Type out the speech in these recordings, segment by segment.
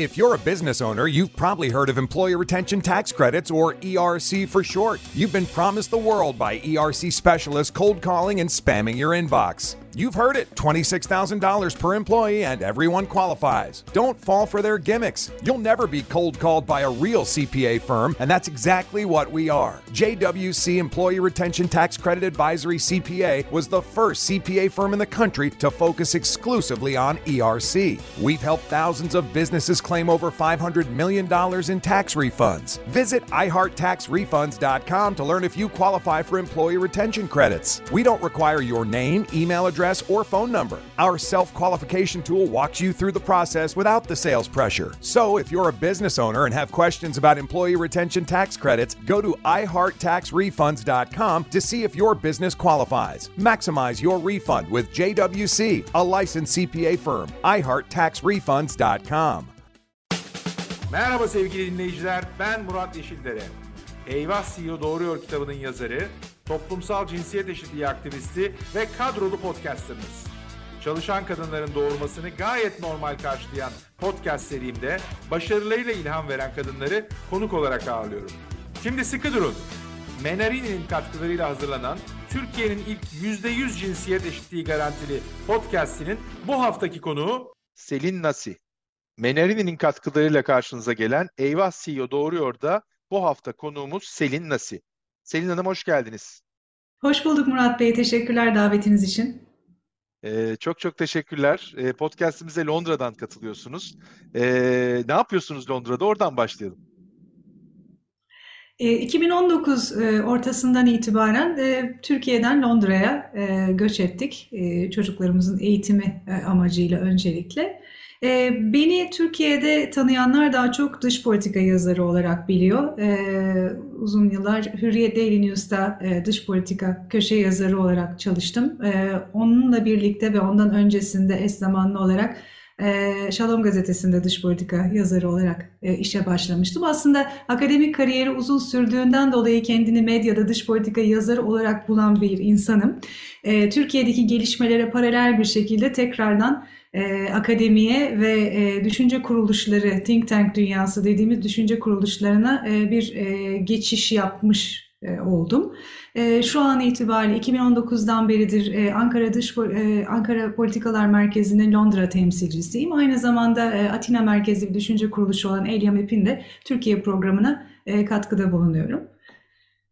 If you're a business owner, you've probably heard of Employer Retention Tax Credits, or ERC for short. You've been promised the world by ERC specialists cold calling and spamming your inbox. You've heard it, $26,000 per employee and everyone qualifies. Don't fall for their gimmicks. You'll never be cold called by a real CPA firm, and that's exactly what we are. JWC Employee Retention Tax Credit Advisory CPA was the first CPA firm in the country to focus exclusively on ERC. We've helped thousands of businesses claim over $500 million in tax refunds. Visit iHeartTaxRefunds.com to learn if you qualify for employee retention credits. We don't require your name, email address, or phone number. Our self-qualification tool walks you through the process without the sales pressure. So if you're a business owner and have questions about employee retention tax credits, go to iHeartTaxRefunds.com to see if your business qualifies. Maximize your refund with JWC, a licensed CPA firm. iHeartTaxRefunds.com. Merhaba sevgili dinleyiciler, ben Murat Yeşildere. Eyvah CEO Doğruyor kitabının yazarı, toplumsal cinsiyet eşitliği aktivisti ve kadrolu podcasterımız. Çalışan kadınların doğurmasını gayet normal karşılayan podcast serimde başarılarıyla ilham veren kadınları konuk olarak ağırlıyorum. Şimdi sıkı durun. Menarini'nin katkılarıyla hazırlanan Türkiye'nin ilk %100 cinsiyet eşitliği garantili podcastinin bu haftaki konuğu Selin Nasi. Menarini'nin katkılarıyla karşınıza gelen Eyvah CEO Doğruyor'da bu hafta konuğumuz Selin Nasi. Selin Hanım, hoş geldiniz. Hoş bulduk Murat Bey. Teşekkürler davetiniz için. Çok teşekkürler. Podcast'imize Londra'dan katılıyorsunuz. Ne yapıyorsunuz Londra'da? Oradan başlayalım. 2019 ortasından itibaren Türkiye'den Londra'ya göç ettik. Çocuklarımızın eğitimi amacıyla öncelikle. Beni Türkiye'de tanıyanlar daha çok dış politika yazarı olarak biliyor. Uzun yıllar Hürriyet Daily News'ta dış politika köşe yazarı olarak çalıştım. Onunla birlikte ve ondan öncesinde eş zamanlı olarak Şalom gazetesinde dış politika yazarı olarak işe başlamıştım. Aslında akademik kariyeri uzun sürdüğünden dolayı kendini medyada dış politika yazarı olarak bulan bir insanım. Türkiye'deki gelişmelere paralel bir şekilde tekrardan akademiye ve düşünce kuruluşları, think tank dünyası dediğimiz düşünce kuruluşlarına bir geçiş yapmış oldum. Şu an itibariyle 2019'dan beridir Ankara Politikalar Merkezi'nin Londra temsilcisiyim. Aynı zamanda Atina merkezli bir düşünce kuruluşu olan Elyamep'in de Türkiye programına katkıda bulunuyorum.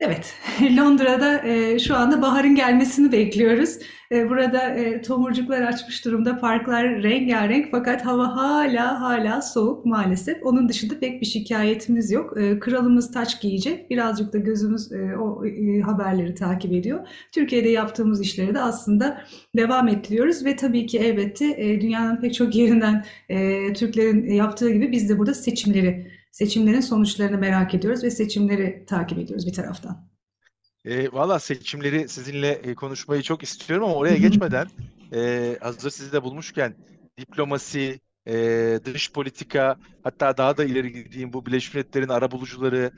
Evet, Londra'da şu anda baharın gelmesini bekliyoruz. Burada tomurcuklar açmış durumda, parklar rengarenk fakat hava hala soğuk maalesef. Onun dışında pek bir şikayetimiz yok. Kralımız taç giyecek, birazcık da gözümüz o haberleri takip ediyor. Türkiye'de yaptığımız işleri de aslında devam ettiriyoruz ve tabii ki elbette dünyanın pek çok yerinden Türklerin yaptığı gibi biz de burada seçimlerin sonuçlarını merak ediyoruz ve seçimleri takip ediyoruz bir taraftan. Valla seçimleri sizinle konuşmayı çok istiyorum ama oraya geçmeden hazır sizi de bulmuşken diplomasi, dış politika, hatta daha da ileri gideyim, bu Birleşmiş Milletler'in arabulucuları,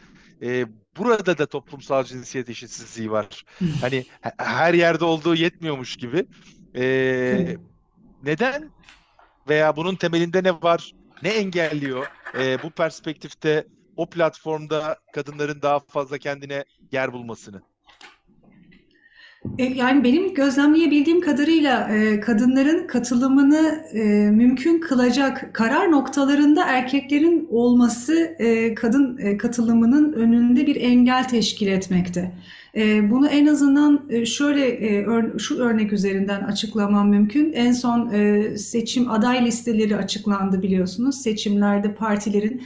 burada da toplumsal cinsiyet eşitsizliği var. Hani her yerde olduğu yetmiyormuş gibi. Neden veya bunun temelinde ne var? Ne engelliyor? Bu perspektifte o platformda kadınların daha fazla kendine yer bulmasını? Yani benim gözlemleyebildiğim kadarıyla kadınların katılımını mümkün kılacak karar noktalarında erkeklerin olması kadın katılımının önünde bir engel teşkil etmekte. Bunu en azından şöyle şu örnek üzerinden açıklamam mümkün. En son seçim aday listeleri açıklandı biliyorsunuz. Seçimlerde partilerin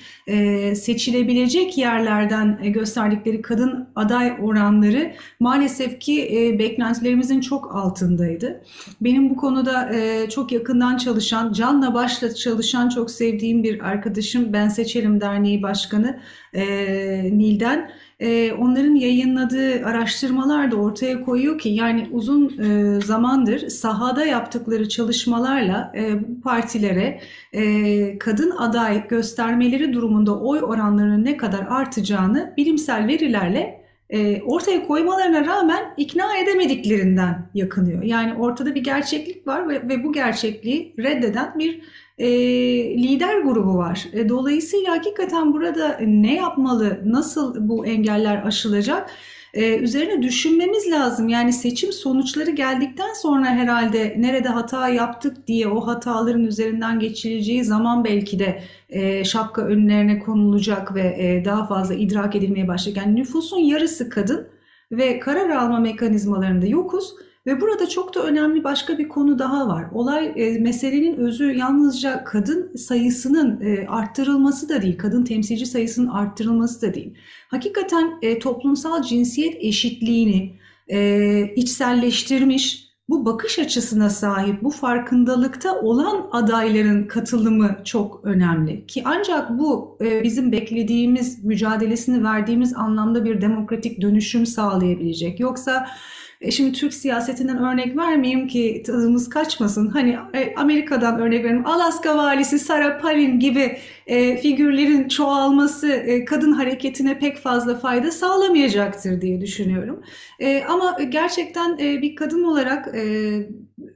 seçilebilecek yerlerden gösterdikleri kadın aday oranları maalesef ki beklentilerimizin çok altındaydı. Benim bu konuda çok yakından çalışan, canla başla çalışan çok sevdiğim bir arkadaşım, Ben Seçelim Derneği Başkanı Nil'den. Onların yayınladığı araştırmalar da ortaya koyuyor ki yani uzun zamandır sahada yaptıkları çalışmalarla bu partilere kadın aday göstermeleri durumunda oy oranlarının ne kadar artacağını bilimsel verilerle ortaya koymalarına rağmen ikna edemediklerinden yakınıyor. Yani ortada bir gerçeklik var ve bu gerçekliği reddeden bir lider grubu var. Dolayısıyla hakikaten burada ne yapmalı, nasıl bu engeller aşılacak? Üzerine düşünmemiz lazım. Yani seçim sonuçları geldikten sonra herhalde nerede hata yaptık diye o hataların üzerinden geçileceği zaman belki de şapka önlerine konulacak ve daha fazla idrak edilmeye başlayacak. Yani nüfusun yarısı kadın ve karar alma mekanizmalarında yokuz. Ve burada çok da önemli başka bir konu daha var. Meselenin özü yalnızca kadın sayısının arttırılması da değil, kadın temsilci sayısının arttırılması da değil. Hakikaten toplumsal cinsiyet eşitliğini içselleştirmiş, bu bakış açısına sahip, bu farkındalıkta olan adayların katılımı çok önemli. Ki ancak bu bizim beklediğimiz, mücadelesini verdiğimiz anlamda bir demokratik dönüşüm sağlayabilecek. Yoksa... Şimdi Türk siyasetinden örnek vermeyeyim ki tadımız kaçmasın. Hani Amerika'dan örnek vereyim. Alaska valisi Sarah Palin gibi figürlerin çoğalması kadın hareketine pek fazla fayda sağlamayacaktır diye düşünüyorum. Ama gerçekten bir kadın olarak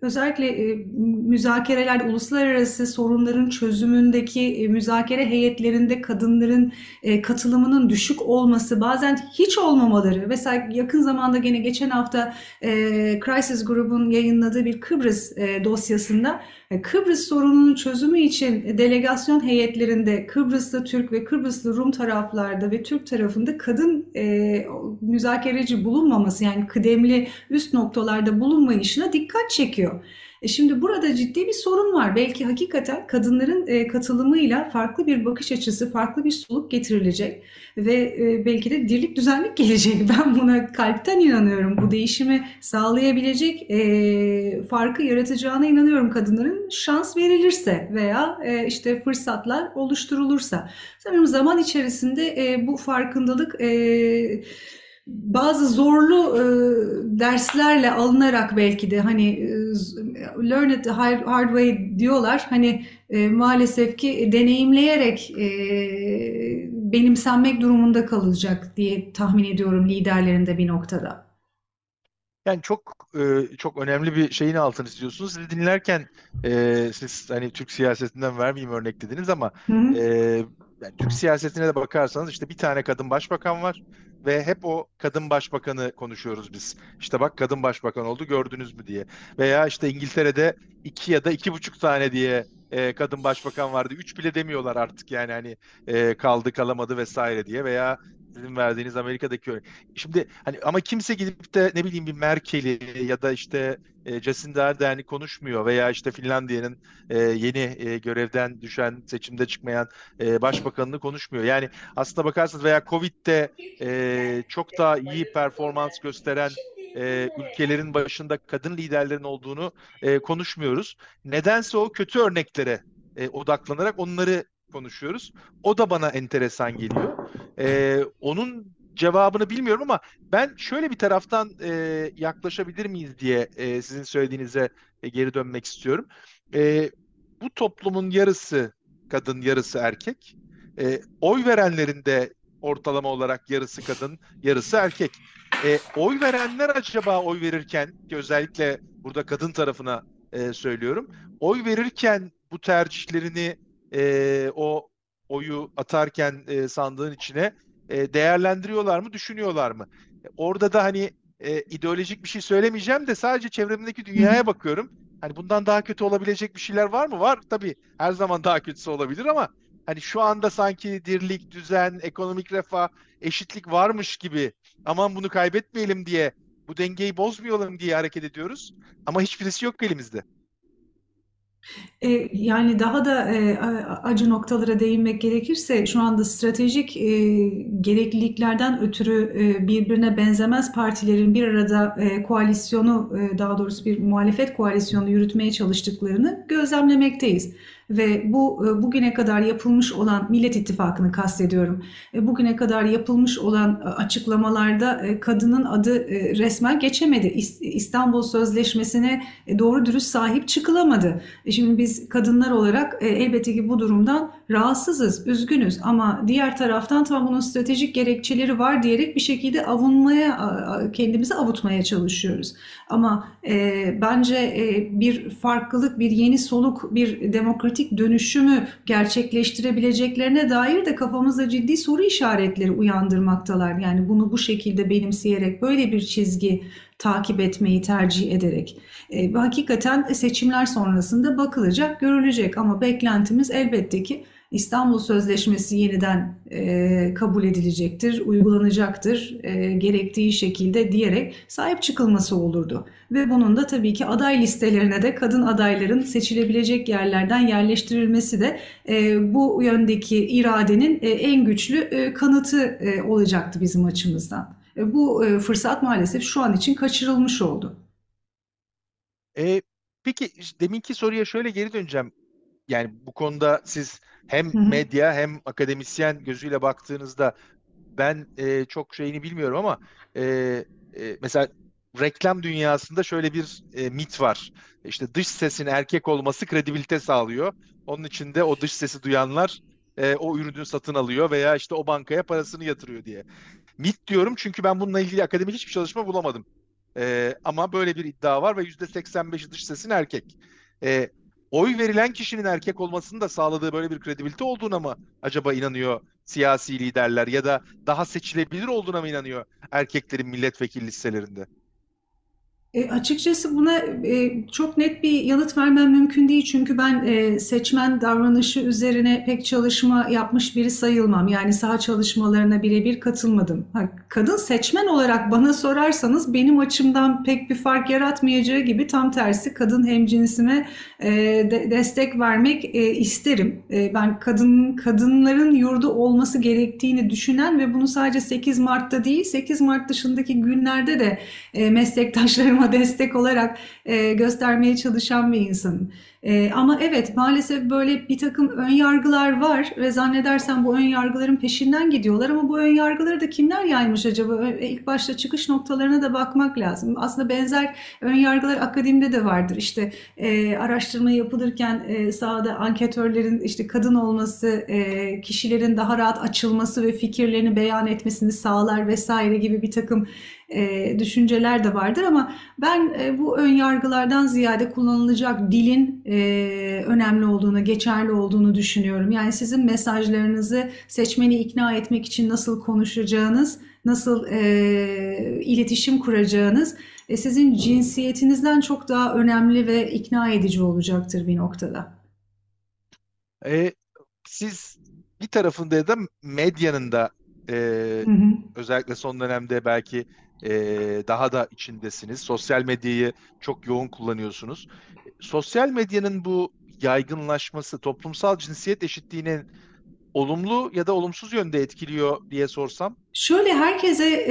özellikle müzakerelerde, uluslararası sorunların çözümündeki müzakere heyetlerinde kadınların katılımının düşük olması, bazen hiç olmamaları, mesela yakın zamanda gene geçen hafta Crisis Group'un yayınladığı bir Kıbrıs dosyasında Kıbrıs sorununun çözümü için delegasyon heyetlerinde Kıbrıslı Türk ve Kıbrıslı Rum taraflarda ve Türk tarafında kadın müzakereci bulunmaması, yani kıdemli üst noktalarda bulunmayışına dikkat çekiyor. Şimdi burada ciddi bir sorun var. Belki hakikaten kadınların katılımıyla farklı bir bakış açısı, farklı bir soluk getirilecek ve belki de dirlik düzenlik gelecek. Ben buna kalpten inanıyorum. Bu değişimi sağlayabilecek, farkı yaratacağına inanıyorum kadınların, şans verilirse veya işte fırsatlar oluşturulursa. Sanırım zaman içerisinde bu farkındalık... Bazı zorlu derslerle alınarak belki de hani learn it the hard way diyorlar. Hani maalesef ki deneyimleyerek benimsenmek durumunda kalacak diye tahmin ediyorum liderlerinde bir noktada. Yani çok önemli bir şeyin altını çiziyorsunuz. Sizi dinlerken siz hani Türk siyasetinden vermeyeyim örnek dediniz ama yani Türk siyasetine de bakarsanız işte bir tane kadın başbakan var. Ve hep o kadın başbakanı konuşuyoruz biz. İşte bak kadın başbakan oldu gördünüz mü diye. Veya işte İngiltere'de 2 ya da 2,5 tane diye kadın başbakan vardı. 3 bile demiyorlar artık yani hani kaldı kalamadı vesaire diye. Veya sizin verdiğiniz Amerika'daki örnek. Şimdi hani ama kimse gidip de ne bileyim bir Merkel'i ya da işte Jacinda Ardern'i konuşmuyor veya işte Finlandiya'nın yeni görevden düşen, seçimde çıkmayan başbakanını konuşmuyor. Yani aslında bakarsanız veya Covid'de çok daha iyi performans gösteren ülkelerin başında kadın liderlerin olduğunu konuşmuyoruz. Nedense o kötü örneklere odaklanarak onları konuşuyoruz. O da bana enteresan geliyor. Onun cevabını bilmiyorum ama ben şöyle bir taraftan yaklaşabilir miyiz diye sizin söylediğinize geri dönmek istiyorum. Bu toplumun yarısı kadın, yarısı erkek. Oy verenlerin de ortalama olarak yarısı kadın, yarısı erkek. Oy verenler acaba oy verirken, özellikle burada kadın tarafına söylüyorum, oy verirken bu tercihlerini o oyu atarken sandığın içine değerlendiriyorlar mı, düşünüyorlar mı? Orada da hani ideolojik bir şey söylemeyeceğim de sadece çevremdeki dünyaya bakıyorum. Hani bundan daha kötü olabilecek bir şeyler var mı? Var tabii. Her zaman daha kötüsü olabilir ama hani şu anda sanki dirlik, düzen, ekonomik refah, eşitlik varmış gibi aman bunu kaybetmeyelim diye, bu dengeyi bozmayalım diye hareket ediyoruz. Ama hiçbirisi yok elimizde. Yani daha da acı noktalara değinmek gerekirse şu anda stratejik gerekliliklerden ötürü birbirine benzemez partilerin bir arada koalisyonu, daha doğrusu bir muhalefet koalisyonu yürütmeye çalıştıklarını gözlemlemekteyiz. ve bu bugüne kadar yapılmış olan, Millet İttifakı'nı kastediyorum, bugüne kadar yapılmış olan açıklamalarda kadının adı resmen geçemedi. İstanbul Sözleşmesi'ne doğru dürüst sahip çıkılamadı. Şimdi biz kadınlar olarak elbette ki bu durumdan rahatsızız, üzgünüz ama diğer taraftan tam bunun stratejik gerekçeleri var diyerek bir şekilde kendimizi avutmaya çalışıyoruz. Ama bence bir farklılık, bir yeni soluk, bir demokratik dönüşümü gerçekleştirebileceklerine dair de kafamızda ciddi soru işaretleri uyandırmaktalar. Yani bunu bu şekilde benimseyerek, böyle bir çizgi takip etmeyi tercih ederek. Hakikaten seçimler sonrasında bakılacak, görülecek ama beklentimiz elbette ki İstanbul Sözleşmesi yeniden kabul edilecektir, uygulanacaktır, gerektiği şekilde diyerek sahip çıkılması olurdu. Ve bunun da tabii ki aday listelerine de kadın adayların seçilebilecek yerlerden yerleştirilmesi de bu yöndeki iradenin en güçlü kanıtı olacaktı bizim açımızdan. Bu fırsat maalesef şu an için kaçırılmış oldu. Peki deminki soruya şöyle geri döneceğim. Yani bu konuda siz hem medya hem akademisyen gözüyle baktığınızda ben çok şeyini bilmiyorum ama mesela reklam dünyasında şöyle bir mit var. İşte dış sesin erkek olması kredibilite sağlıyor. Onun için de o dış sesi duyanlar o ürünü satın alıyor veya işte o bankaya parasını yatırıyor diye. Mit diyorum çünkü ben bununla ilgili akademik hiçbir çalışma bulamadım. Ama böyle bir iddia var ve %85'i dış sesin erkek. Oy verilen kişinin erkek olmasını da sağladığı böyle bir kredibilite olduğuna mı acaba inanıyor siyasi liderler ya da daha seçilebilir olduğuna mı inanıyor erkeklerin milletvekili listelerinde? Açıkçası buna çok net bir yanıt vermem mümkün değil çünkü ben seçmen davranışı üzerine pek çalışma yapmış biri sayılmam. Yani saha çalışmalarına birebir katılmadım. Kadın seçmen olarak bana sorarsanız benim açımdan pek bir fark yaratmayacağı gibi tam tersi kadın hemcinsime destek vermek isterim. Ben kadınların yurdu olması gerektiğini düşünen ve bunu sadece 8 Mart'ta değil 8 Mart dışındaki günlerde de meslektaşlarım destek olarak göstermeye çalışan bir insanım. Ama evet maalesef böyle bir takım ön yargılar var ve zannedersem bu ön yargıların peşinden gidiyorlar ama bu ön yargıları da kimler yaymış acaba? İlk başta çıkış noktalarına da bakmak lazım. Aslında benzer ön yargılar akademide de vardır. İşte araştırma yapılırken sahada anketörlerin işte kadın olması, kişilerin daha rahat açılması ve fikirlerini beyan etmesini sağlar vesaire gibi bir takım düşünceler de vardır ama ben bu ön yargılardan ziyade kullanılacak dilin önemli olduğunu, geçerli olduğunu düşünüyorum. Yani sizin mesajlarınızı seçmeni ikna etmek için nasıl konuşacağınız, nasıl iletişim kuracağınız sizin cinsiyetinizden çok daha önemli ve ikna edici olacaktır bir noktada. Siz bir tarafında ya da medyanın da özellikle son dönemde belki daha da içindesiniz. Sosyal medyayı çok yoğun kullanıyorsunuz. Sosyal medyanın bu yaygınlaşması toplumsal cinsiyet eşitliğinin olumlu ya da olumsuz yönde etkiliyor diye sorsam? Şöyle herkese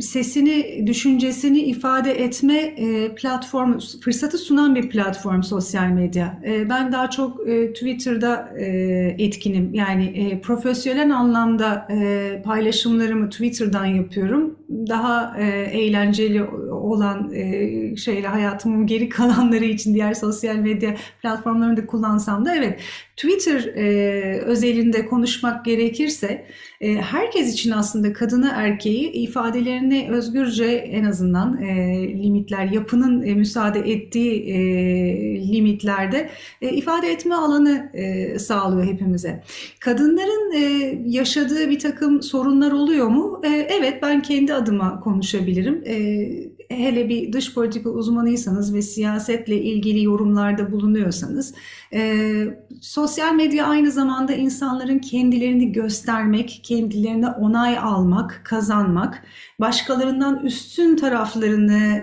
sesini, düşüncesini ifade etme platformu, fırsatı sunan bir platform sosyal medya. Ben daha çok Twitter'da etkinim. Yani profesyonel anlamda paylaşımlarımı Twitter'dan yapıyorum. Daha eğlenceli olan şeyle hayatımın geri kalanları için diğer sosyal medya platformlarını da kullansam da evet Twitter özelinde konuşmak gerekirse herkes için aslında kadını erkeği ifadelerini özgürce en azından limitler yapının müsaade ettiği limitlerde ifade etme alanı sağlıyor hepimize. Kadınların yaşadığı bir takım sorunlar oluyor mu? Evet ben kendi adıma konuşabilirim. Hele bir dış politika uzmanıysanız ve siyasetle ilgili yorumlarda bulunuyorsanız sosyal medya aynı zamanda insanların kendilerini göstermek, kendilerine onay almak, kazanmak, başkalarından üstün taraflarını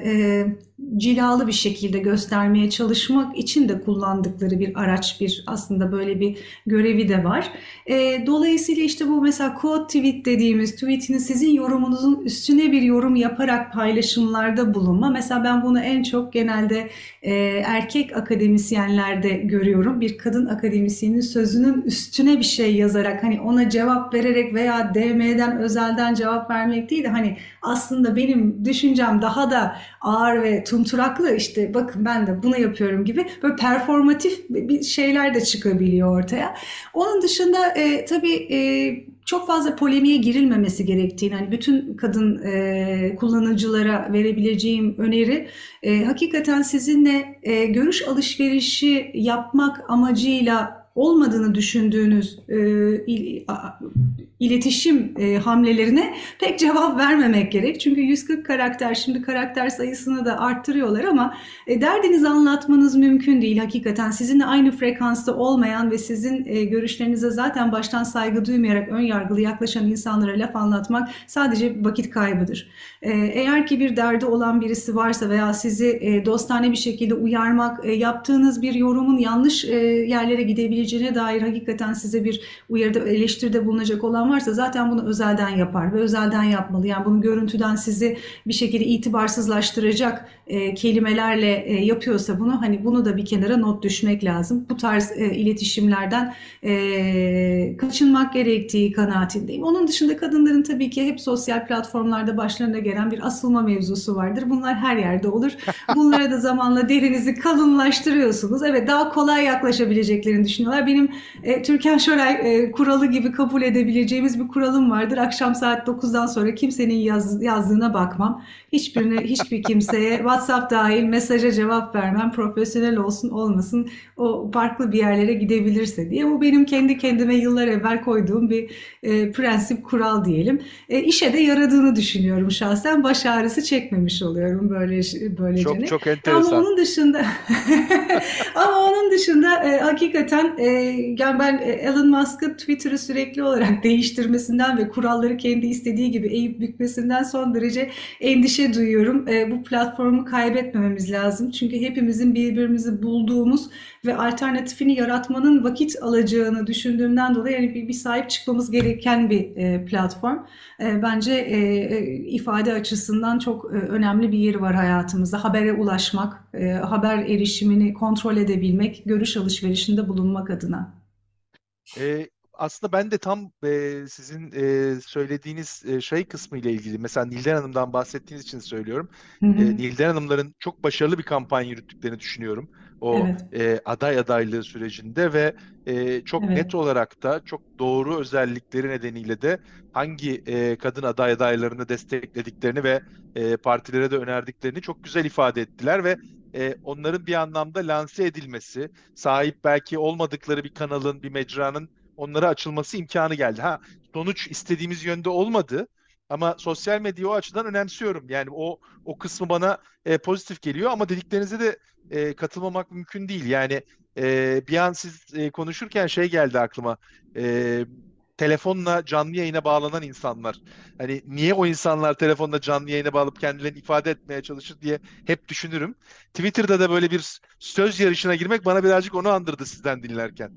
cilalı bir şekilde göstermeye çalışmak için de kullandıkları bir araç, bir aslında böyle bir görevi de var. Dolayısıyla işte bu mesela quote tweet dediğimiz tweet'ini sizin yorumunuzun üstüne bir yorum yaparak paylaşımlarda bulunma. Mesela ben bunu en çok genelde erkek akademisyenlerde görüyorum. Bir kadın akademisyenin sözünün üstüne bir şey yazarak, hani ona cevap vererek veya DM'den, özelden cevap vermek değil de hani aslında benim düşüncem daha da ağır ve tumturaklı, işte bakın ben de bunu yapıyorum gibi böyle performatif bir şeyler de çıkabiliyor ortaya. Onun dışında çok fazla polemiğe girilmemesi gerektiğini, hani bütün kadın kullanıcılara verebileceğim öneri, hakikaten sizinle görüş alışverişi yapmak amacıyla olmadığını düşündüğünüz iletişim hamlelerine pek cevap vermemek gerek. Çünkü 140 karakter, şimdi karakter sayısını da arttırıyorlar ama derdinizi anlatmanız mümkün değil hakikaten. Sizinle aynı frekansta olmayan ve sizin görüşlerinize zaten baştan saygı duymayarak ön yargılı yaklaşan insanlara laf anlatmak sadece vakit kaybıdır. Eğer ki bir derdi olan birisi varsa veya sizi dostane bir şekilde uyarmak, yaptığınız bir yorumun yanlış yerlere gidebileceğine dair hakikaten size bir uyarıda, eleştiride bulunacak olan varsa zaten bunu özelden yapar ve özelden yapmalı. Yani bunu görüntüden sizi bir şekilde itibarsızlaştıracak kelimelerle yapıyorsa bunu, hani bunu da bir kenara not düşmek lazım. Bu tarz iletişimlerden kaçınmak gerektiği kanaatindeyim. Onun dışında kadınların tabii ki hep sosyal platformlarda başlarına gelen bir asılma mevzusu vardır. Bunlar her yerde olur. Bunlara da zamanla derinizi kalınlaştırıyorsunuz. Evet, daha kolay yaklaşabileceklerini düşünüyorlar. Benim Türkan Şoray kuralı gibi kabul edebileceğimiz bir kuralım vardır. Akşam saat 9'dan sonra kimsenin yazdığına bakmam. Hiçbir kimseye WhatsApp dahil mesaja cevap vermem. Profesyonel olsun olmasın, o farklı bir yerlere gidebilirse diye. Bu benim kendi kendime yıllar evvel koyduğum bir prensip, kural diyelim. İşe de yaradığını düşünüyorum şahsen. Baş ağrısı çekmemiş oluyorum böylece. Çok enteresan. Ama onun dışında hakikaten yani ben Elon Musk'ın Twitter'ı sürekli olarak değiştirmesinden ve kuralları kendi istediği gibi eğip bükmesinden son derece endişe duyuyorum. Bu platformu kaybetmememiz lazım. Çünkü hepimizin birbirimizi bulduğumuz ve alternatifini yaratmanın vakit alacağını düşündüğümden dolayı yani bir sahip çıkmamız gereken bir platform. Bence ifade açısından çok önemli bir yeri var hayatımızda. Habere ulaşmak, haber erişimini kontrol edebilmek, görüş alışverişinde bulunmak adına. Aslında ben de tam sizin söylediğiniz şey kısmı ile ilgili, mesela Nilden Hanım'dan bahsettiğiniz için söylüyorum. Hı hı. Nilden Hanımların çok başarılı bir kampanya yürüttüklerini düşünüyorum. O evet. Aday adaylığı sürecinde ve çok evet. net olarak da çok doğru özellikleri nedeniyle de hangi kadın aday adaylarını desteklediklerini ve partilere de önerdiklerini çok güzel ifade ettiler ve onların bir anlamda lanse edilmesi, sahip belki olmadıkları bir kanalın, bir mecranın onlara açılması imkanı geldi. Sonuç istediğimiz yönde olmadı ama sosyal medyayı o açıdan önemsiyorum. Yani o kısmı bana pozitif geliyor ama dediklerinize de katılmamak mümkün değil. Yani bir an siz konuşurken şey geldi aklıma. Telefonla canlı yayına bağlanan insanlar. Hani niye o insanlar telefonla canlı yayına bağlanıp kendilerini ifade etmeye çalışır diye hep düşünürüm. Twitter'da da böyle bir söz yarışına girmek bana birazcık onu andırdı sizden dinlerken.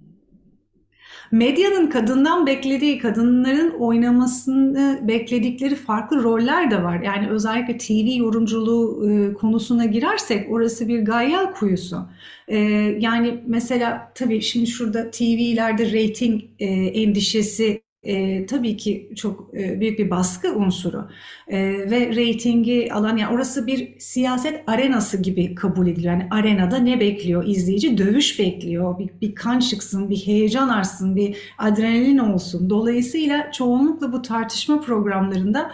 Medyanın kadından beklediği, kadınların oynamasını bekledikleri farklı roller de var. Yani özellikle TV yorumculuğu konusuna girersek orası bir gayyal kuyusu. Yani mesela tabii şimdi şurada TV'lerde reyting endişesi tabii ki çok büyük bir baskı unsuru ve reytingi alan, yani orası bir siyaset arenası gibi kabul ediliyor. Yani arenada ne bekliyor izleyici? Dövüş bekliyor. Bir kan çıksın, bir heyecan artsın, bir adrenalin olsun. Dolayısıyla çoğunlukla bu tartışma programlarında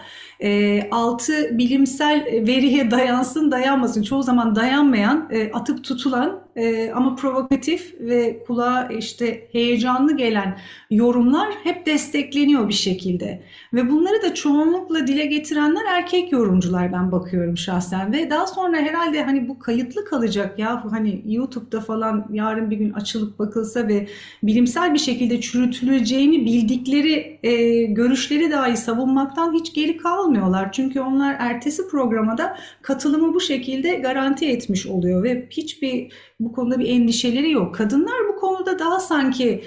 altı bilimsel veriye dayansın, dayanmasın. Çoğu zaman dayanmayan, atıp tutulan ama provokatif ve kulağa işte heyecanlı gelen yorumlar hep destekleniyor bir şekilde. Ve bunları da çoğunlukla dile getirenler erkek yorumcular, ben bakıyorum şahsen. Ve daha sonra herhalde hani bu kayıtlı kalacak ya, hani YouTube'da falan yarın bir gün açılıp bakılsa ve bilimsel bir şekilde çürütüleceğini bildikleri görüşleri dahi savunmaktan hiç geri kalmıyorlar. Çünkü onlar ertesi programa da katılımı bu şekilde garanti etmiş oluyor ve hiçbir bu konuda bir endişeleri yok. Kadınlar bu konuda daha sanki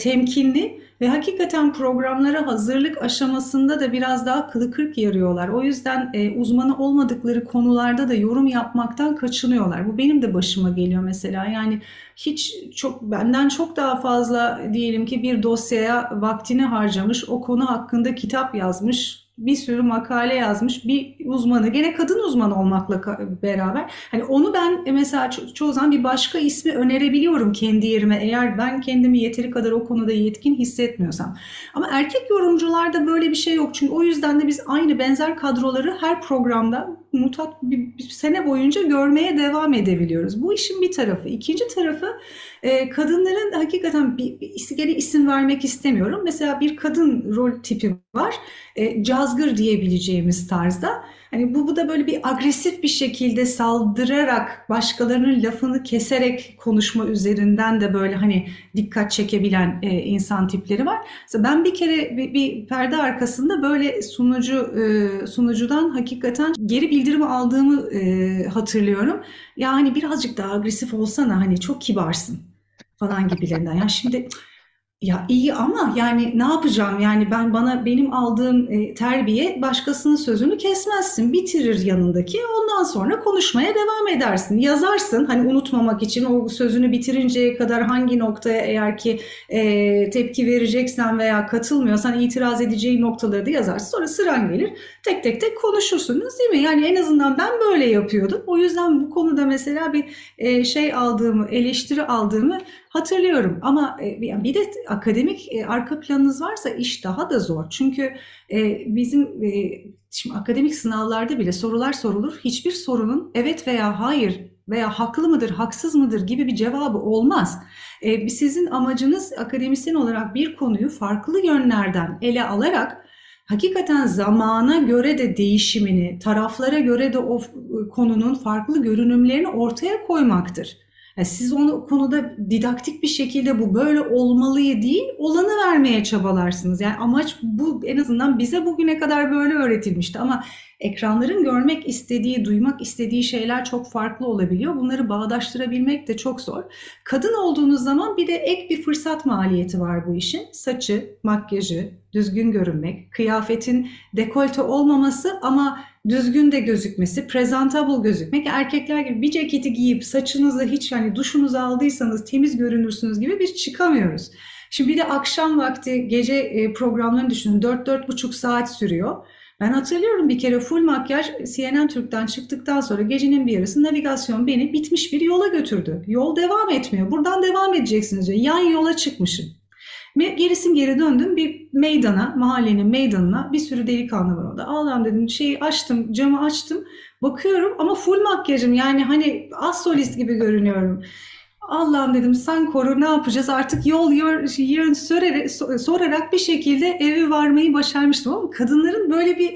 temkinli ve hakikaten programlara hazırlık aşamasında da biraz daha kılı kırk yarıyorlar. O yüzden uzmanı olmadıkları konularda da yorum yapmaktan kaçınıyorlar. Bu benim de başıma geliyor mesela. Yani hiç çok, benden çok daha fazla diyelim ki bir dosyaya vaktini harcamış, o konu hakkında kitap yazmış, bir sürü makale yazmış bir uzmanı, gene kadın uzmanı olmakla beraber, hani onu ben mesela çoğu zaman bir başka ismi önerebiliyorum kendi yerime, eğer ben kendimi yeteri kadar o konuda yetkin hissetmiyorsam. Ama erkek yorumcularda böyle bir şey yok, çünkü o yüzden de biz aynı benzer kadroları her programda mutat bir sene boyunca görmeye devam edebiliyoruz. Bu işin bir tarafı. İkinci tarafı, kadınların hakikaten gene isim vermek istemiyorum. Mesela bir kadın rol tipi var. Cazgır diyebileceğimiz tarzda. Hani bu da böyle bir agresif bir şekilde saldırarak, başkalarının lafını keserek konuşma üzerinden de böyle hani dikkat çekebilen insan tipleri var. Mesela ben bir kere bir perde arkasında böyle sunucudan hakikaten geri bildirimi aldığımı hatırlıyorum. Ya hani birazcık daha agresif olsana, hani çok kibarsın falan gibilerinden. Yani şimdi ya iyi ama yani ne yapacağım, yani benim aldığım terbiye başkasının sözünü kesmezsin, bitirir yanındaki, ondan sonra konuşmaya devam edersin, yazarsın hani unutmamak için, o sözünü bitirinceye kadar hangi noktaya eğer ki tepki vereceksen veya katılmıyorsan itiraz edeceği noktaları da yazarsın, sonra sıran gelir tek tek konuşursunuz, değil mi? Yani en azından ben böyle yapıyordum. O yüzden bu konuda mesela bir eleştiri aldığımı hatırlıyorum. Ama bir de akademik arka planınız varsa iş daha da zor. Çünkü bizim şimdi akademik sınavlarda bile sorular sorulur. Hiçbir sorunun evet veya hayır veya haklı mıdır, haksız mıdır gibi bir cevabı olmaz. Sizin amacınız akademisyen olarak bir konuyu farklı yönlerden ele alarak hakikaten zamana göre de değişimini, taraflara göre de o konunun farklı görünümlerini ortaya koymaktır. Yani siz onu konuda didaktik bir şekilde bu böyle olmalıyı değil, olanı vermeye çabalarsınız. Yani amaç bu, en azından bize bugüne kadar böyle öğretilmişti ama ekranların görmek istediği, duymak istediği şeyler çok farklı olabiliyor. Bunları bağdaştırabilmek de çok zor. Kadın olduğunuz zaman bir de ek bir fırsat maliyeti var bu işin. Saçı, makyajı, düzgün görünmek, kıyafetin dekolte olmaması ama düzgün de gözükmesi, presentable gözükmek. Erkekler gibi bir ceketi giyip saçınızı hiç, hani duşunuzu aldıysanız temiz görünürsünüz gibi biz çıkamıyoruz. Şimdi bir de akşam vakti, gece programlarını düşünün, 4-4,5 saat sürüyor. Ben hatırlıyorum bir kere full makyaj, CNN Türk'ten çıktıktan sonra gecenin bir yarısı navigasyon beni bitmiş bir yola götürdü. Yol devam etmiyor. Buradan devam edeceksiniz diyor. Yan yola çıkmışım. Geri döndüm bir meydana, mahallenin meydanına, bir sürü delikanlı var orada. Allah'ım dedim, açtım, camı açtım, bakıyorum ama full makyajım, yani hani az solist gibi görünüyorum. Allah'ım dedim, sen koru, ne yapacağız artık, yol yön sorarak bir şekilde eve varmayı başarmıştım. Ama kadınların böyle bir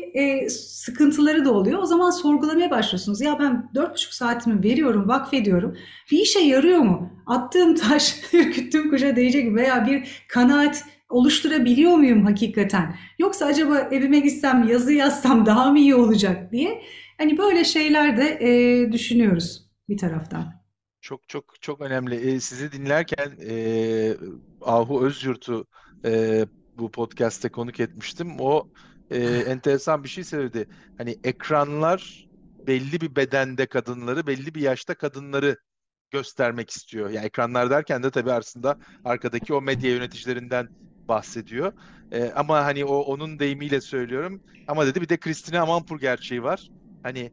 sıkıntıları da oluyor. O zaman sorgulamaya başlıyorsunuz. Ya ben 4,5 saatimi veriyorum, vakfediyorum. Bir işe yarıyor mu? Attığım taş ürküttüğüm kuşa değecek mi? Veya bir kanaat oluşturabiliyor muyum hakikaten? Yoksa acaba evime gitsem, yazı yazsam daha mı iyi olacak diye. Hani böyle şeyler de düşünüyoruz bir taraftan. Çok önemli. Sizi dinlerken Ahu Özyurt'u bu podcast'te konuk etmiştim. O enteresan bir şey söyledi. Hani ekranlar belli bir bedende kadınları, belli bir yaşta kadınları göstermek istiyor. Yani ekranlar derken de tabii aslında arkadaki o medya yöneticilerinden bahsediyor. Ama hani onun deyimiyle söylüyorum. Ama dedi bir de Christiane Amanpour gerçeği var. Hani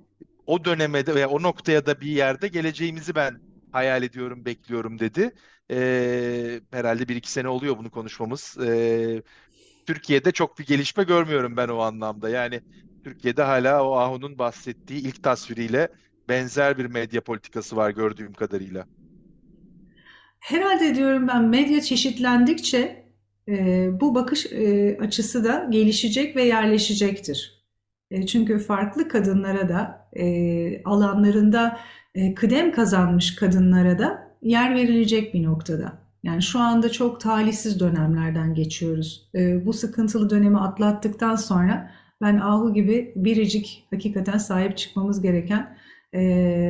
o döneme de veya o noktaya da bir yerde geleceğimizi ben hayal ediyorum, bekliyorum dedi. Herhalde 1-2 sene oluyor bunu konuşmamız. Türkiye'de çok bir gelişme görmüyorum ben o anlamda. Yani Türkiye'de hala o Ahu'nun bahsettiği ilk tasviriyle benzer bir medya politikası var gördüğüm kadarıyla. Herhalde diyorum ben, medya çeşitlendikçe bu bakış açısı da gelişecek ve yerleşecektir. Çünkü farklı kadınlara da, alanlarında kıdem kazanmış kadınlara da yer verilecek bir noktada. Yani şu anda çok talihsiz dönemlerden geçiyoruz. Bu sıkıntılı dönemi atlattıktan sonra ben Ahu gibi biricik, hakikaten sahip çıkmamız gereken,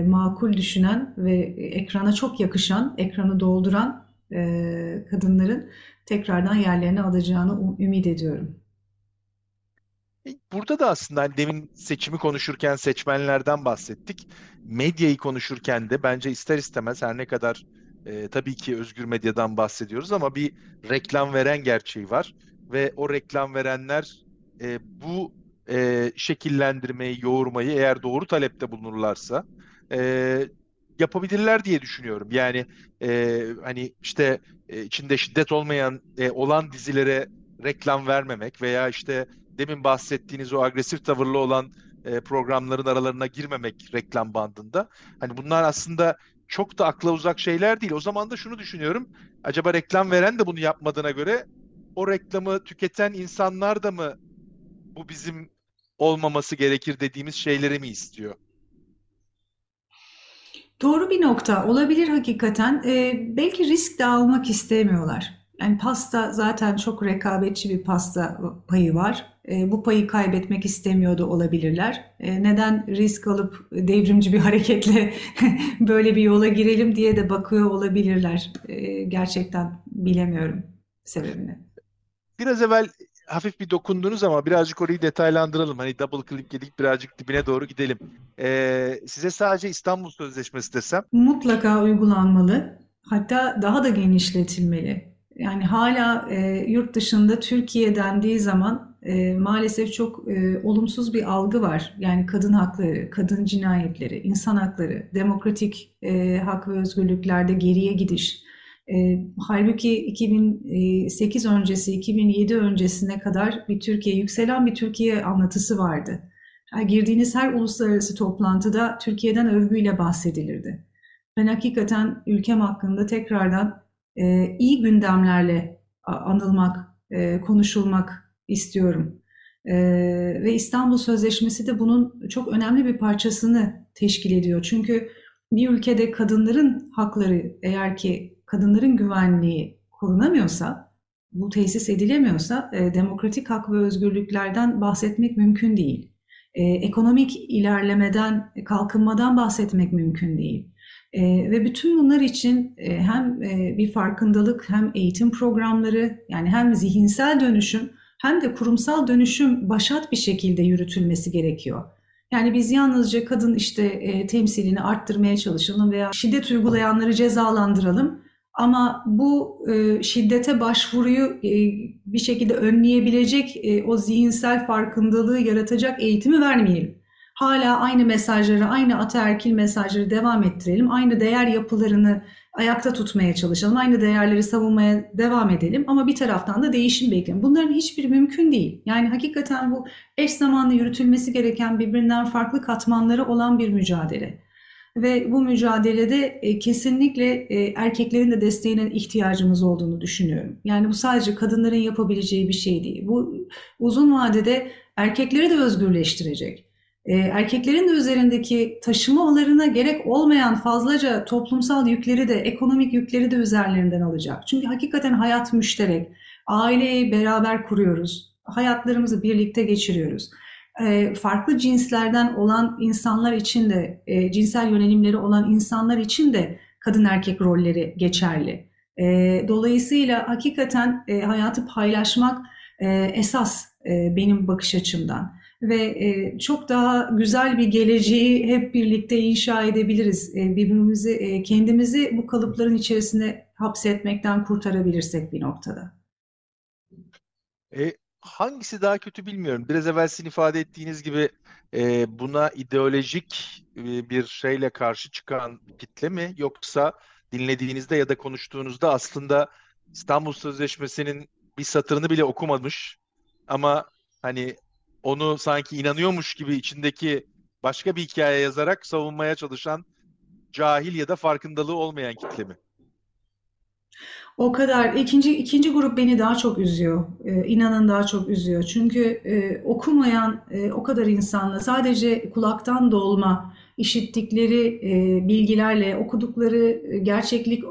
makul düşünen ve ekrana çok yakışan, ekranı dolduran kadınların tekrardan yerlerini alacağını ümit ediyorum. Burada da aslında hani demin seçimi konuşurken seçmenlerden bahsettik. Medyayı konuşurken de bence ister istemez, her ne kadar tabii ki özgür medyadan bahsediyoruz ama bir reklam veren gerçeği var. Ve o reklam verenler bu şekillendirmeyi, yoğurmayı eğer doğru talepte bulunurlarsa yapabilirler diye düşünüyorum. Yani hani işte içinde şiddet olmayan olan dizilere reklam vermemek veya işte demin bahsettiğiniz o agresif tavırlı olan programların aralarına girmemek reklam bandında. Hani bunlar aslında çok da akla uzak şeyler değil. O zaman da şunu düşünüyorum. Acaba reklam veren de bunu yapmadığına göre o reklamı tüketen insanlar da mı bu bizim olmaması gerekir dediğimiz şeyleri mi istiyor? Doğru bir nokta olabilir hakikaten. Belki risk de almak istemiyorlar. Yani pasta zaten çok rekabetçi bir pasta payı var. Bu payı kaybetmek istemiyor da olabilirler. Neden risk alıp devrimci bir hareketle böyle bir yola girelim diye de bakıyor olabilirler. Gerçekten bilemiyorum sebebini. Biraz evvel hafif bir dokundunuz ama birazcık orayı detaylandıralım. Hani double click yedik, birazcık dibine doğru gidelim. Size sadece İstanbul Sözleşmesi desem? Mutlaka uygulanmalı. Hatta daha da genişletilmeli. Yani hala yurt dışında Türkiye dendiği zaman maalesef çok olumsuz bir algı var. Yani kadın hakları, kadın cinayetleri, insan hakları, demokratik hak ve özgürlüklerde geriye gidiş. Halbuki 2008 öncesi, 2007 öncesine kadar bir Türkiye, yükselen bir Türkiye anlatısı vardı. Yani girdiğiniz her uluslararası toplantıda Türkiye'den övgüyle bahsedilirdi. Ben hakikaten ülkem hakkında tekrardan iyi gündemlerle anılmak, konuşulmak istiyorum. Ve İstanbul Sözleşmesi de bunun çok önemli bir parçasını teşkil ediyor. Çünkü bir ülkede kadınların hakları, eğer ki kadınların güvenliği korunamıyorsa, bu tesis edilemiyorsa demokratik hak ve özgürlüklerden bahsetmek mümkün değil. Ekonomik ilerlemeden, kalkınmadan bahsetmek mümkün değil. Ve bütün bunlar için hem bir farkındalık, hem eğitim programları, yani hem zihinsel dönüşüm hem de kurumsal dönüşüm başat bir şekilde yürütülmesi gerekiyor. Yani biz yalnızca kadın işte temsilini arttırmaya çalışalım veya şiddet uygulayanları cezalandıralım. Ama bu şiddete başvuruyu bir şekilde önleyebilecek, o zihinsel farkındalığı yaratacak eğitimi vermeyelim. Hala aynı mesajları, aynı ataerkil mesajları devam ettirelim. Aynı değer yapılarını ayakta tutmaya çalışalım. Aynı değerleri savunmaya devam edelim. Ama bir taraftan da değişim bekleyelim. Bunların hiçbiri mümkün değil. Yani hakikaten bu eş zamanlı yürütülmesi gereken, birbirinden farklı katmanları olan bir mücadele. Ve bu mücadelede kesinlikle erkeklerin de desteğine ihtiyacımız olduğunu düşünüyorum. Yani bu sadece kadınların yapabileceği bir şey değil. Bu uzun vadede erkekleri de özgürleştirecek. Erkeklerin de üzerindeki taşımalarına gerek olmayan fazlaca toplumsal yükleri de, ekonomik yükleri de üzerlerinden alacak. Çünkü hakikaten hayat müşterek. Aileyi beraber kuruyoruz. Hayatlarımızı birlikte geçiriyoruz. Farklı cinslerden olan insanlar için de, cinsel yönelimleri olan insanlar için de kadın erkek rolleri geçerli. Dolayısıyla hakikaten hayatı paylaşmak esas benim bakış açımdan. Ve çok daha güzel bir geleceği hep birlikte inşa edebiliriz. Birbirimizi, kendimizi bu kalıpların içerisine hapsetmekten kurtarabilirsek bir noktada. Hangisi daha kötü bilmiyorum. Biraz evvel sizin ifade ettiğiniz gibi buna ideolojik bir şeyle karşı çıkan kitle mi? Yoksa dinlediğinizde ya da konuştuğunuzda aslında İstanbul Sözleşmesi'nin bir satırını bile okumamış ama hani onu sanki inanıyormuş gibi içindeki başka bir hikaye yazarak savunmaya çalışan cahil ya da farkındalığı olmayan kitle mi? O kadar. İkinci grup beni daha çok üzüyor. İnanın daha çok üzüyor. Çünkü okumayan o kadar insanla sadece kulaktan dolma, işittikleri bilgilerle, okudukları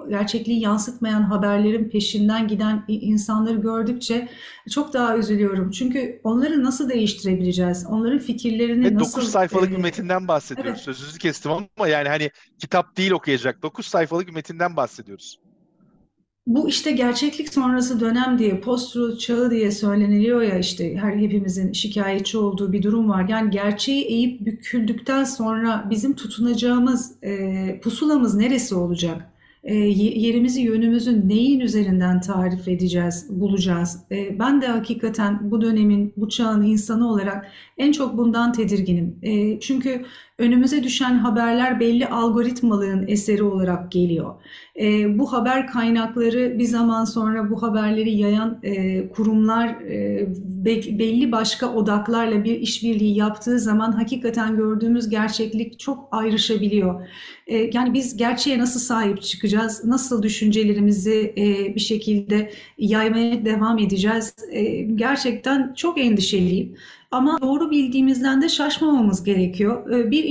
gerçekliği yansıtmayan haberlerin peşinden giden insanları gördükçe çok daha üzülüyorum. Çünkü onları nasıl değiştirebileceğiz? Onların fikirlerini nasıl... 9 sayfalık bir metinden bahsediyoruz. Evet. Sözünüzü kestim ama yani hani kitap değil okuyacak. 9 sayfalık bir metinden bahsediyoruz. Bu işte gerçeklik sonrası dönem diye, post-truth çağı diye söyleniliyor ya, işte her hepimizin şikayetçi olduğu bir durum var. Yani gerçeği eğip büküldükten sonra bizim tutunacağımız pusulamız neresi olacak? Yerimizi, yönümüzü neyin üzerinden tarif edeceğiz, bulacağız? Ben de hakikaten bu dönemin, bu çağın insanı olarak en çok bundan tedirginim. Çünkü önümüze düşen haberler belli algoritmaların eseri olarak geliyor. Bu haber kaynakları bir zaman sonra bu haberleri yayan kurumlar belli başka odaklarla bir işbirliği yaptığı zaman hakikaten gördüğümüz gerçeklik çok ayrışabiliyor. Yani biz gerçeğe nasıl sahip çıkacağız? Nasıl düşüncelerimizi bir şekilde yaymaya devam edeceğiz? Gerçekten çok endişeliyim. Ama doğru bildiğimizden de şaşmamamız gerekiyor. Bir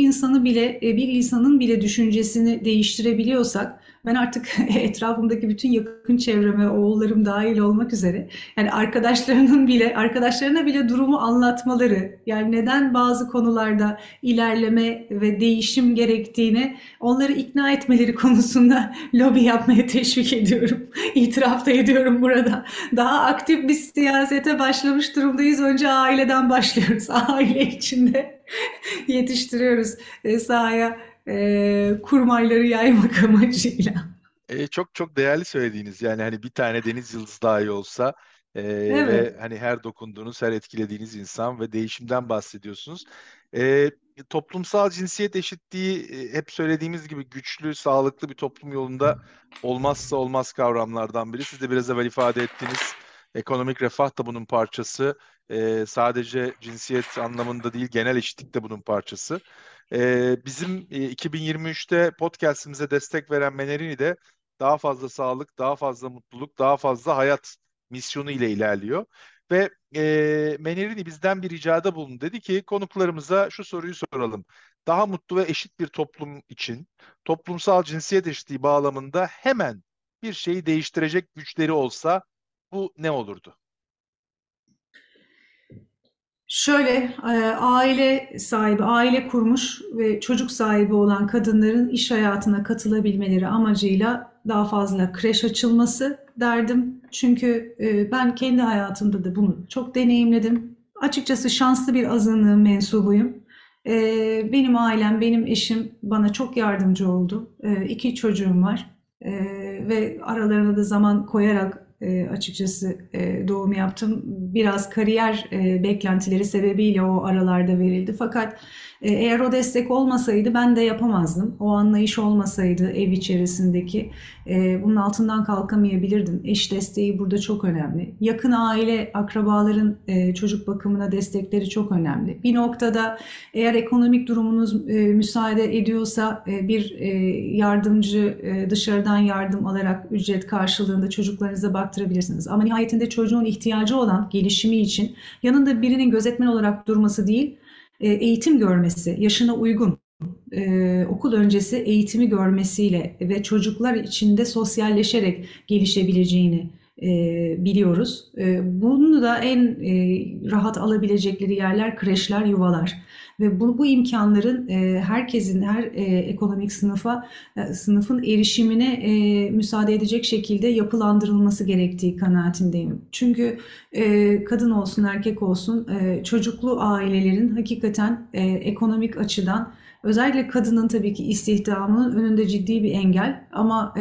insanın bile düşüncesini değiştirebiliyorsak, ben artık etrafımdaki bütün yakın çevreme, oğullarım dahil olmak üzere, yani arkadaşlarına bile durumu anlatmaları, yani neden bazı konularda ilerleme ve değişim gerektiğini onları ikna etmeleri konusunda lobi yapmaya teşvik ediyorum. İtiraf da ediyorum burada. Daha aktif bir siyasete başlamış durumdayız. Önce aileden başlıyoruz. Aile içinde yetiştiriyoruz sahaya kurmayları yaymak amacıyla. Çok çok değerli söylediğiniz, yani hani bir tane deniz yıldızı dahi olsa evet. Ve hani her dokunduğunuz, her etkilediğiniz insan ve değişimden bahsediyorsunuz. Toplumsal cinsiyet eşitliği hep söylediğimiz gibi güçlü, sağlıklı bir toplum yolunda olmazsa olmaz kavramlardan biri. Siz de biraz evvel ifade ettiğiniz ekonomik refah da bunun parçası. Sadece cinsiyet anlamında değil, genel eşitlik de bunun parçası. Bizim 2023'te podcast'imize destek veren Menarini de daha fazla sağlık, daha fazla mutluluk, daha fazla hayat misyonu ile ilerliyor. Ve Menarini bizden bir ricada bulundu. Dedi ki konuklarımıza şu soruyu soralım. Daha mutlu ve eşit bir toplum için toplumsal cinsiyet eşitliği bağlamında hemen bir şeyi değiştirecek güçleri olsa bu ne olurdu? Şöyle, aile sahibi, aile kurmuş ve çocuk sahibi olan kadınların iş hayatına katılabilmeleri amacıyla daha fazla kreş açılması derdim. Çünkü ben kendi hayatımda da bunu çok deneyimledim. Açıkçası şanslı bir azınlığın mensubuyum. Benim ailem, benim eşim bana çok yardımcı oldu. 2 çocuğum var ve aralarına da zaman koyarak açıkçası doğum yaptım. Biraz kariyer beklentileri sebebiyle o aralarda verildi. Fakat eğer o destek olmasaydı ben de yapamazdım. O anlayış olmasaydı ev içerisindeki bunun altından kalkamayabilirdim. Eş desteği burada çok önemli. Yakın aile, akrabaların çocuk bakımına destekleri çok önemli. Bir noktada eğer ekonomik durumunuz müsaade ediyorsa bir yardımcı, dışarıdan yardım alarak ücret karşılığında çocuklarınıza baktırabilirsiniz. Ama nihayetinde çocuğun ihtiyacı olan gelişimi için yanında birinin gözetmen olarak durması değil, eğitim görmesi, yaşına uygun okul öncesi eğitimi görmesiyle ve çocuklar içinde sosyalleşerek gelişebileceğini biliyoruz. Bunu da en rahat alabilecekleri yerler kreşler, yuvalar. Ve bu imkanların herkesin, her ekonomik sınıfın erişimine müsaade edecek şekilde yapılandırılması gerektiği kanaatindeyim. Çünkü kadın olsun, erkek olsun çocuklu ailelerin hakikaten ekonomik açıdan, özellikle kadının tabii ki istihdamının önünde ciddi bir engel ama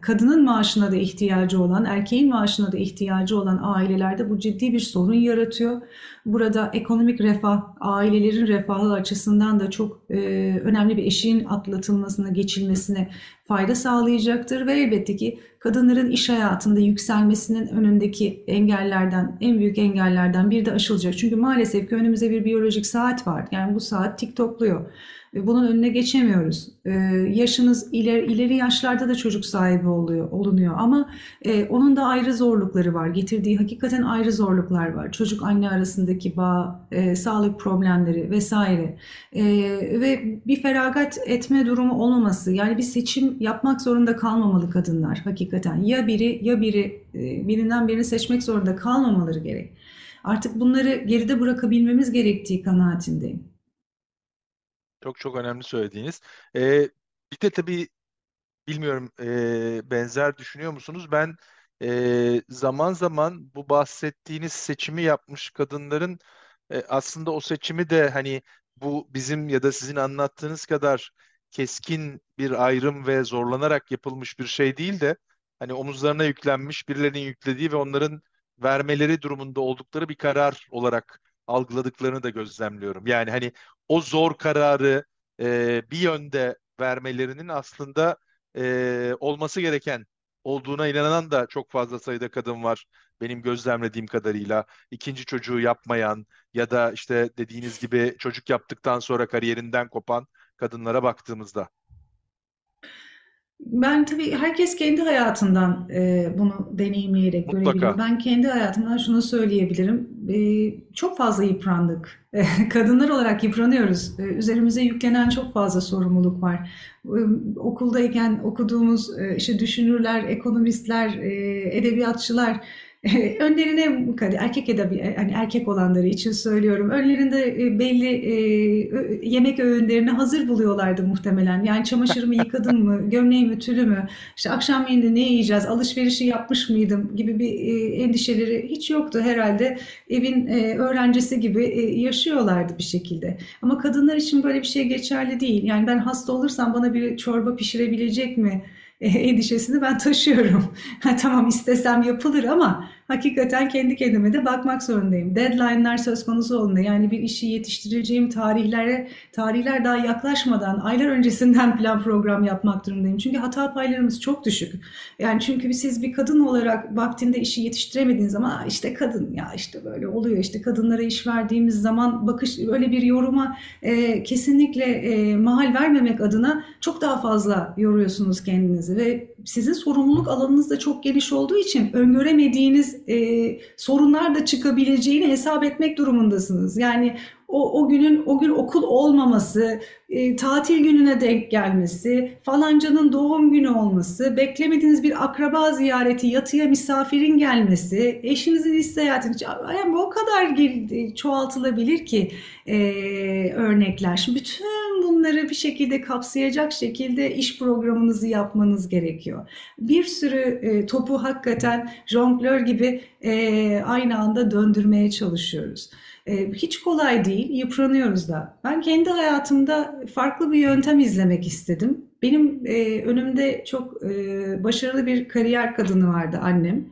kadının maaşına da ihtiyacı olan, erkeğin maaşına da ihtiyacı olan ailelerde bu ciddi bir sorun yaratıyor. Burada ekonomik refah, ailelerin refahı açısından da çok önemli bir eşiğin atlatılmasına, geçilmesine fayda sağlayacaktır. Ve elbette ki kadınların iş hayatında yükselmesinin önündeki engellerden, en büyük engellerden biri de aşılacak. Çünkü maalesef ki önümüze bir biyolojik saat var. Yani bu saat tik tokluyor. Bunun önüne geçemiyoruz. Yaşınız ileri yaşlarda da çocuk sahibi olunuyor ama onun da ayrı zorlukları var. Getirdiği hakikaten ayrı zorluklar var. Çocuk anne arasındaki bağ, sağlık problemleri vesaire. Ve bir feragat etme durumu olmaması, yani bir seçim yapmak zorunda kalmamalı kadınlar hakikaten. Birinden birini seçmek zorunda kalmamaları gerek. Artık bunları geride bırakabilmemiz gerektiği kanaatindeyim. Çok önemli söylediğiniz. Bir de tabii bilmiyorum benzer düşünüyor musunuz? Ben zaman zaman bu bahsettiğiniz seçimi yapmış kadınların aslında o seçimi de hani bu bizim ya da sizin anlattığınız kadar keskin bir ayrım ve zorlanarak yapılmış bir şey değil de hani omuzlarına yüklenmiş, birilerinin yüklediği ve onların vermeleri durumunda oldukları bir karar olarak algıladıklarını da gözlemliyorum. Yani hani o zor kararı bir yönde vermelerinin aslında olması gereken olduğuna inanan da çok fazla sayıda kadın var benim gözlemlediğim kadarıyla. İkinci çocuğu yapmayan ya da işte dediğiniz gibi çocuk yaptıktan sonra kariyerinden kopan kadınlara baktığımızda. Ben tabii herkes kendi hayatından bunu deneyimleyerek görebiliyor. Ben kendi hayatımdan şunu söyleyebilirim. Çok fazla yıprandık. Kadınlar olarak yıpranıyoruz. Üzerimize yüklenen çok fazla sorumluluk var. Okuldayken okuduğumuz işte düşünürler, ekonomistler, edebiyatçılar önlerine erkek yani erkek olanları için söylüyorum. Önlerinde belli yemek öğünlerini hazır buluyorlardı muhtemelen. Yani çamaşırımı yıkadım mı, gömleğimi tülü mü, işte akşam yemeğinde ne yiyeceğiz, alışverişi yapmış mıydım gibi bir endişeleri hiç yoktu herhalde. Evin öğrencisi gibi yaşıyorlardı bir şekilde. Ama kadınlar için böyle bir şey geçerli değil. Yani ben hasta olursam bana bir çorba pişirebilecek mi endişesini ben taşıyorum. Tamam, istesem yapılır ama hakikaten kendi kendime de bakmak zorundayım. Deadline'lar söz konusu olduğunda, yani bir işi yetiştireceğim tarihler daha yaklaşmadan aylar öncesinden plan program yapmak durumundayım. Çünkü hata paylarımız çok düşük. Yani çünkü siz bir kadın olarak vaktinde işi yetiştiremediğiniz zaman işte kadın ya işte böyle oluyor, işte kadınlara iş verdiğimiz zaman bakış öyle bir yoruma kesinlikle mahal vermemek adına çok daha fazla yoruyorsunuz kendinizi ve sizin sorumluluk alanınız da çok geniş olduğu için öngöremediğiniz sorunlar da çıkabileceğini hesap etmek durumundasınız. Yani o gün okul olmaması, tatil gününe denk gelmesi, falancanın doğum günü olması, beklemediğiniz bir akraba ziyareti, yatıya misafirin gelmesi, eşinizin iş seyahatini, yani o kadar çoğaltılabilir ki örnekler. Şimdi bütün bunları bir şekilde kapsayacak şekilde iş programınızı yapmanız gerekiyor. Bir sürü topu hakikaten jonglör gibi aynı anda döndürmeye çalışıyoruz. Hiç kolay değil, yıpranıyoruz da. Ben kendi hayatımda farklı bir yöntem izlemek istedim. Benim önümde çok başarılı bir kariyer kadını vardı annem.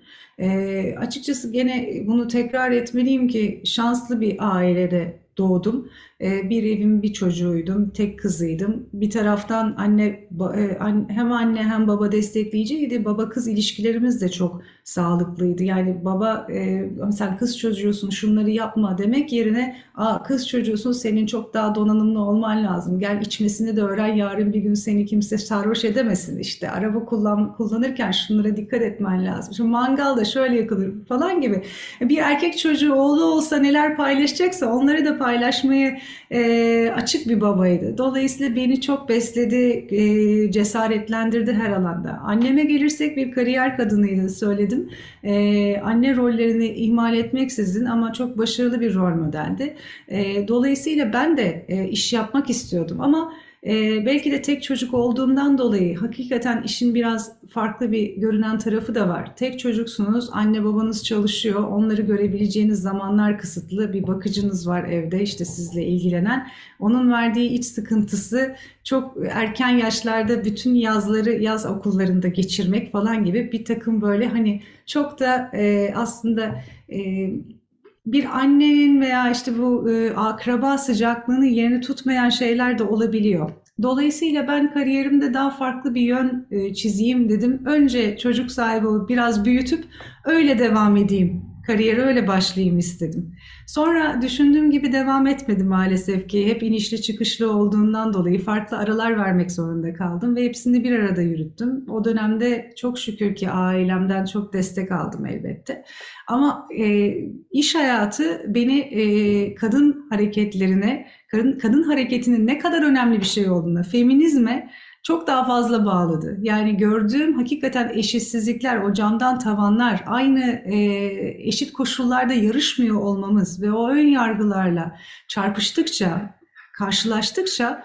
Açıkçası gene bunu tekrar etmeliyim ki şanslı bir ailede doğdum. Bir evim, bir çocuğuydum, tek kızıydım. Bir taraftan anne hem baba destekleyiciydi. Baba kız ilişkilerimiz de çok sağlıklıydı. Yani baba sen kız çocuğusun şunları yapma demek yerine kız çocuğusun senin çok daha donanımlı olman lazım. Gel içmesini de öğren, yarın bir gün seni kimse sarhoş edemesin. İşte araba kullanırken şunlara dikkat etmen lazım. Şimdi mangal da şöyle yakılır falan gibi. Bir erkek çocuğu oğlu olsa neler paylaşacaksa onları da paylaşmayı açık bir babaydı. Dolayısıyla beni çok besledi, cesaretlendirdi her alanda. Anneme gelirsek bir kariyer kadınıydı, söyledim. Anne rollerini ihmal etmeksizin ama çok başarılı bir rol modeldi. Dolayısıyla ben de iş yapmak istiyordum ama belki de tek çocuk olduğumdan dolayı hakikaten işin biraz farklı bir görünen tarafı da var. Tek çocuksunuz, anne babanız çalışıyor, onları görebileceğiniz zamanlar kısıtlı, bir bakıcınız var evde işte sizle ilgilenen. Onun verdiği iç sıkıntısı çok erken yaşlarda bütün yazları yaz okullarında geçirmek falan gibi bir takım böyle hani çok da aslında... bir annenin veya işte bu akraba sıcaklığını yerini tutmayan şeyler de olabiliyor. Dolayısıyla ben kariyerimde daha farklı bir yön çizeyim dedim. Önce çocuk sahibi olup biraz büyütüp öyle devam edeyim Kariyere öyle başlayayım istedim. Sonra düşündüğüm gibi devam etmedi maalesef ki. Hep inişli çıkışlı olduğundan dolayı farklı aralar vermek zorunda kaldım ve hepsini bir arada yürüttüm. O dönemde çok şükür ki ailemden çok destek aldım elbette. Ama iş hayatı beni kadın hareketinin ne kadar önemli bir şey olduğuna, feminizme çok daha fazla bağladı. Yani gördüğüm hakikaten eşitsizlikler, o camdan tavanlar, aynı eşit koşullarda yarışmıyor olmamız ve o ön yargılarla çarpıştıkça, karşılaştıkça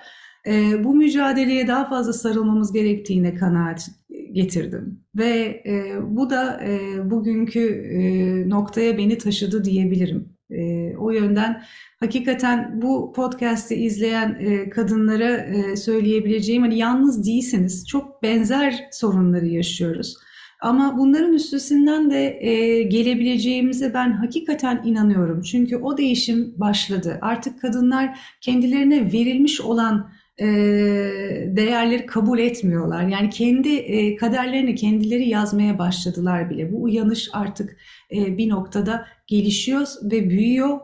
bu mücadeleye daha fazla sarılmamız gerektiğine kanaat getirdim. Ve bu da bugünkü noktaya beni taşıdı diyebilirim. O yönden hakikaten bu podcast'i izleyen kadınlara söyleyebileceğim, hani yalnız değilsiniz, çok benzer sorunları yaşıyoruz. Ama bunların üstesinden de gelebileceğimize ben hakikaten inanıyorum. Çünkü o değişim başladı. Artık kadınlar kendilerine verilmiş olan değerleri kabul etmiyorlar. Yani kendi kaderlerini kendileri yazmaya başladılar bile. Bu uyanış artık bir noktada gelişiyor ve büyüyor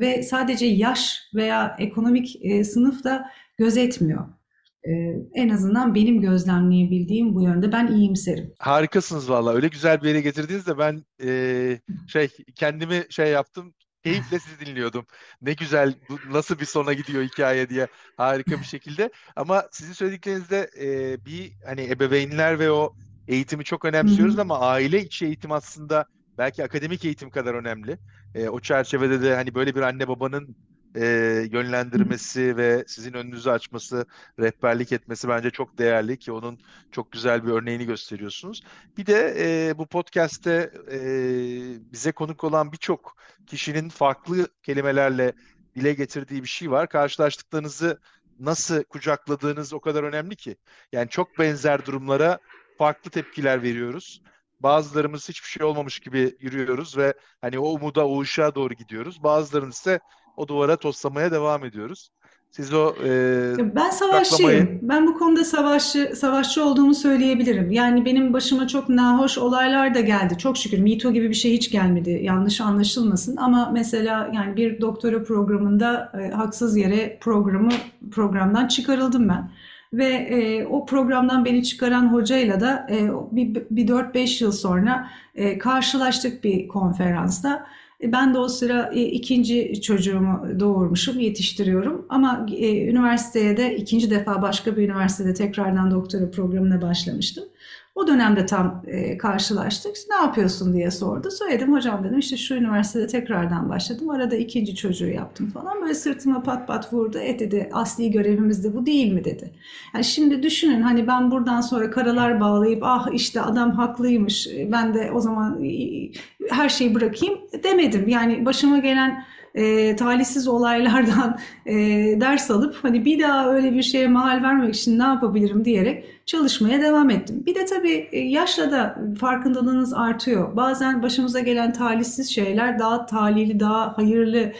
ve sadece yaş veya ekonomik sınıf da gözetmiyor. En azından benim gözlemleyebildiğim bu yönde ben iyimserim. Harikasınız valla. Öyle güzel bir yere getirdiniz de ben kendimi yaptım. Keyifle sizi dinliyordum. Ne güzel, bu nasıl bir sona gidiyor hikaye diye, harika bir şekilde. Ama sizin söylediklerinizde ebeveynler ve o eğitimi çok önemsiyoruz ama aile içi eğitim aslında belki akademik eğitim kadar önemli. O çerçevede de böyle bir anne babanın yönlendirmesi ve sizin önünüzü açması, rehberlik etmesi bence çok değerli ki onun çok güzel bir örneğini gösteriyorsunuz. Bir de bu podcast'te bize konuk olan birçok kişinin farklı kelimelerle dile getirdiği bir şey var. Karşılaştıklarınızı nasıl kucakladığınız o kadar önemli ki. Yani çok benzer durumlara farklı tepkiler veriyoruz. Bazılarımız hiçbir şey olmamış gibi yürüyoruz ve o umuda, o ışığa doğru gidiyoruz. Bazılarımız ise o duvara toslamaya devam ediyoruz. Siz ben savaşçıyım. Ben bu konuda savaşçı olduğumu söyleyebilirim. Yani benim başıma çok nahoş olaylar da geldi. Çok şükür Me Too gibi bir şey hiç gelmedi. Yanlış anlaşılmasın ama mesela bir doktora programında haksız yere programdan çıkarıldım ben. Ve o programdan beni çıkaran hocayla da bir 4-5 yıl sonra karşılaştık bir konferansta. Ben de o sıra ikinci çocuğumu doğurmuşum, yetiştiriyorum ama üniversiteye de ikinci defa başka bir üniversitede tekrardan doktora programına başlamıştım. O dönemde tam karşılaştık. Ne yapıyorsun diye sordu. Söyledim, hocam dedim şu üniversitede tekrardan başladım. Arada ikinci çocuğu yaptım falan. Böyle sırtıma pat pat vurdu. Dedi asli görevimiz de bu değil mi dedi. Yani şimdi düşünün ben buradan sonra karalar bağlayıp adam haklıymış. Ben de o zaman her şeyi bırakayım demedim. Yani başıma gelen talihsiz olaylardan ders alıp bir daha öyle bir şeye mahal vermek için ne yapabilirim diyerek çalışmaya devam ettim. Bir de tabii yaşla da farkındalığınız artıyor. Bazen başımıza gelen talihsiz şeyler daha talihli, daha hayırlı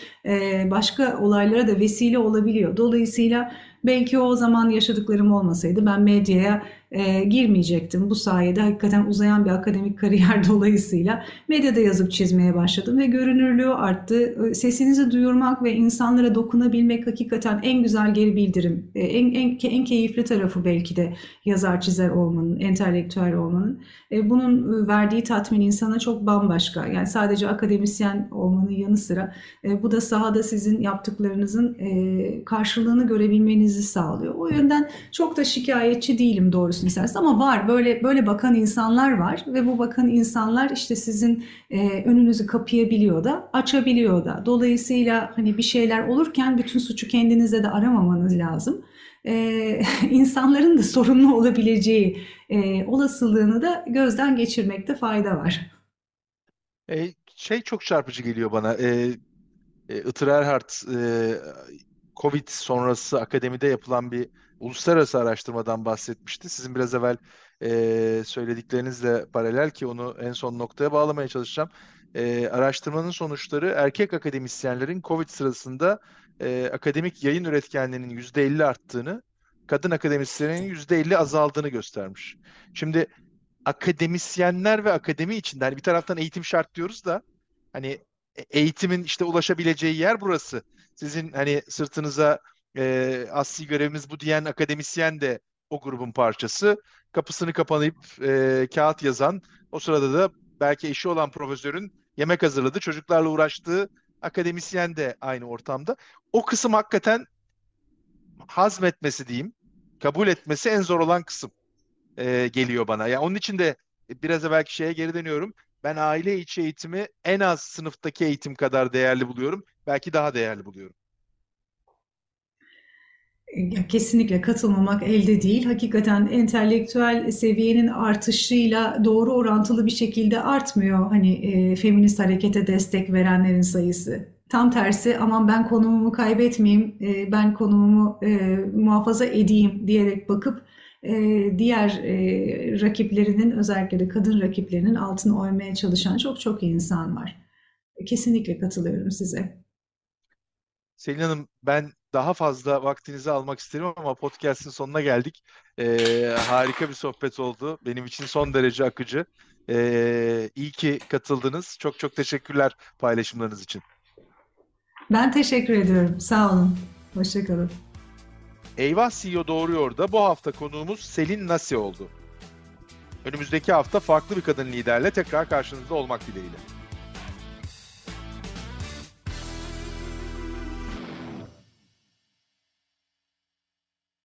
başka olaylara da vesile olabiliyor. Dolayısıyla belki o zaman yaşadıklarım olmasaydı ben medyaya girmeyecektim. Bu sayede hakikaten uzayan bir akademik kariyer dolayısıyla medyada yazıp çizmeye başladım ve görünürlüğü arttı. Sesinizi duyurmak ve insanlara dokunabilmek hakikaten en güzel geri bildirim. En keyifli tarafı belki de yazar çizer olmanın, entelektüel olmanın. Bunun verdiği tatmin insana çok bambaşka. Yani sadece akademisyen olmanın yanı sıra bu da sahada sizin yaptıklarınızın karşılığını görebilmenizi sağlıyor. O yönden çok da şikayetçi değilim doğrusu istersen ama var böyle bakan insanlar var ve bu bakan insanlar sizin önünüzü kapayabiliyor da açabiliyor da. Dolayısıyla bir şeyler olurken bütün suçu kendinize de aramamanız lazım. İnsanların da sorumlu olabileceği olasılığını da gözden geçirmekte fayda var. Çok çarpıcı geliyor bana. Itır Erhart Covid sonrası akademide yapılan bir uluslararası araştırmadan bahsetmişti. Sizin biraz evvel söylediklerinizle paralel ki onu en son noktaya bağlamaya çalışacağım. Araştırmanın sonuçları erkek akademisyenlerin Covid sırasında akademik yayın üretkenliğinin %50 arttığını, kadın akademisyenlerin %50 azaldığını göstermiş. Şimdi akademisyenler ve akademi içinde bir taraftan eğitim şart diyoruz da hani eğitimin işte ulaşabileceği yer burası. Sizin hani sırtınıza asli görevimiz bu diyen akademisyen de o grubun parçası. Kapısını kapanıp kağıt yazan, o sırada da belki eşi olan profesörün yemek hazırladığı, çocuklarla uğraştığı akademisyen de aynı ortamda. O kısım hakikaten hazmetmesi diyeyim, kabul etmesi en zor olan kısım geliyor bana. Yani onun için de biraz belki şeye geri dönüyorum. Ben aile içi eğitimi en az sınıftaki eğitim kadar değerli buluyorum. Belki daha değerli buluyorum. Kesinlikle katılmamak elde değil. Hakikaten entelektüel seviyenin artışıyla doğru orantılı bir şekilde artmıyor hani feminist harekete destek verenlerin sayısı. Tam tersi, aman ben konumumu kaybetmeyeyim, ben konumumu muhafaza edeyim diyerek bakıp diğer rakiplerinin, özellikle de kadın rakiplerinin altını oymaya çalışan çok insan var. Kesinlikle katılıyorum size. Selin Hanım, ben daha fazla vaktinizi almak isterim ama podcast'in sonuna geldik. Harika bir sohbet oldu. Benim için son derece akıcı. İyi ki katıldınız. Çok teşekkürler paylaşımlarınız için. Ben teşekkür ediyorum. Sağ olun. Hoşça kalın. Eyvah CEO Doğruyor da bu hafta konuğumuz Selin Nasi oldu. Önümüzdeki hafta farklı bir kadın liderle tekrar karşınızda olmak dileğiyle.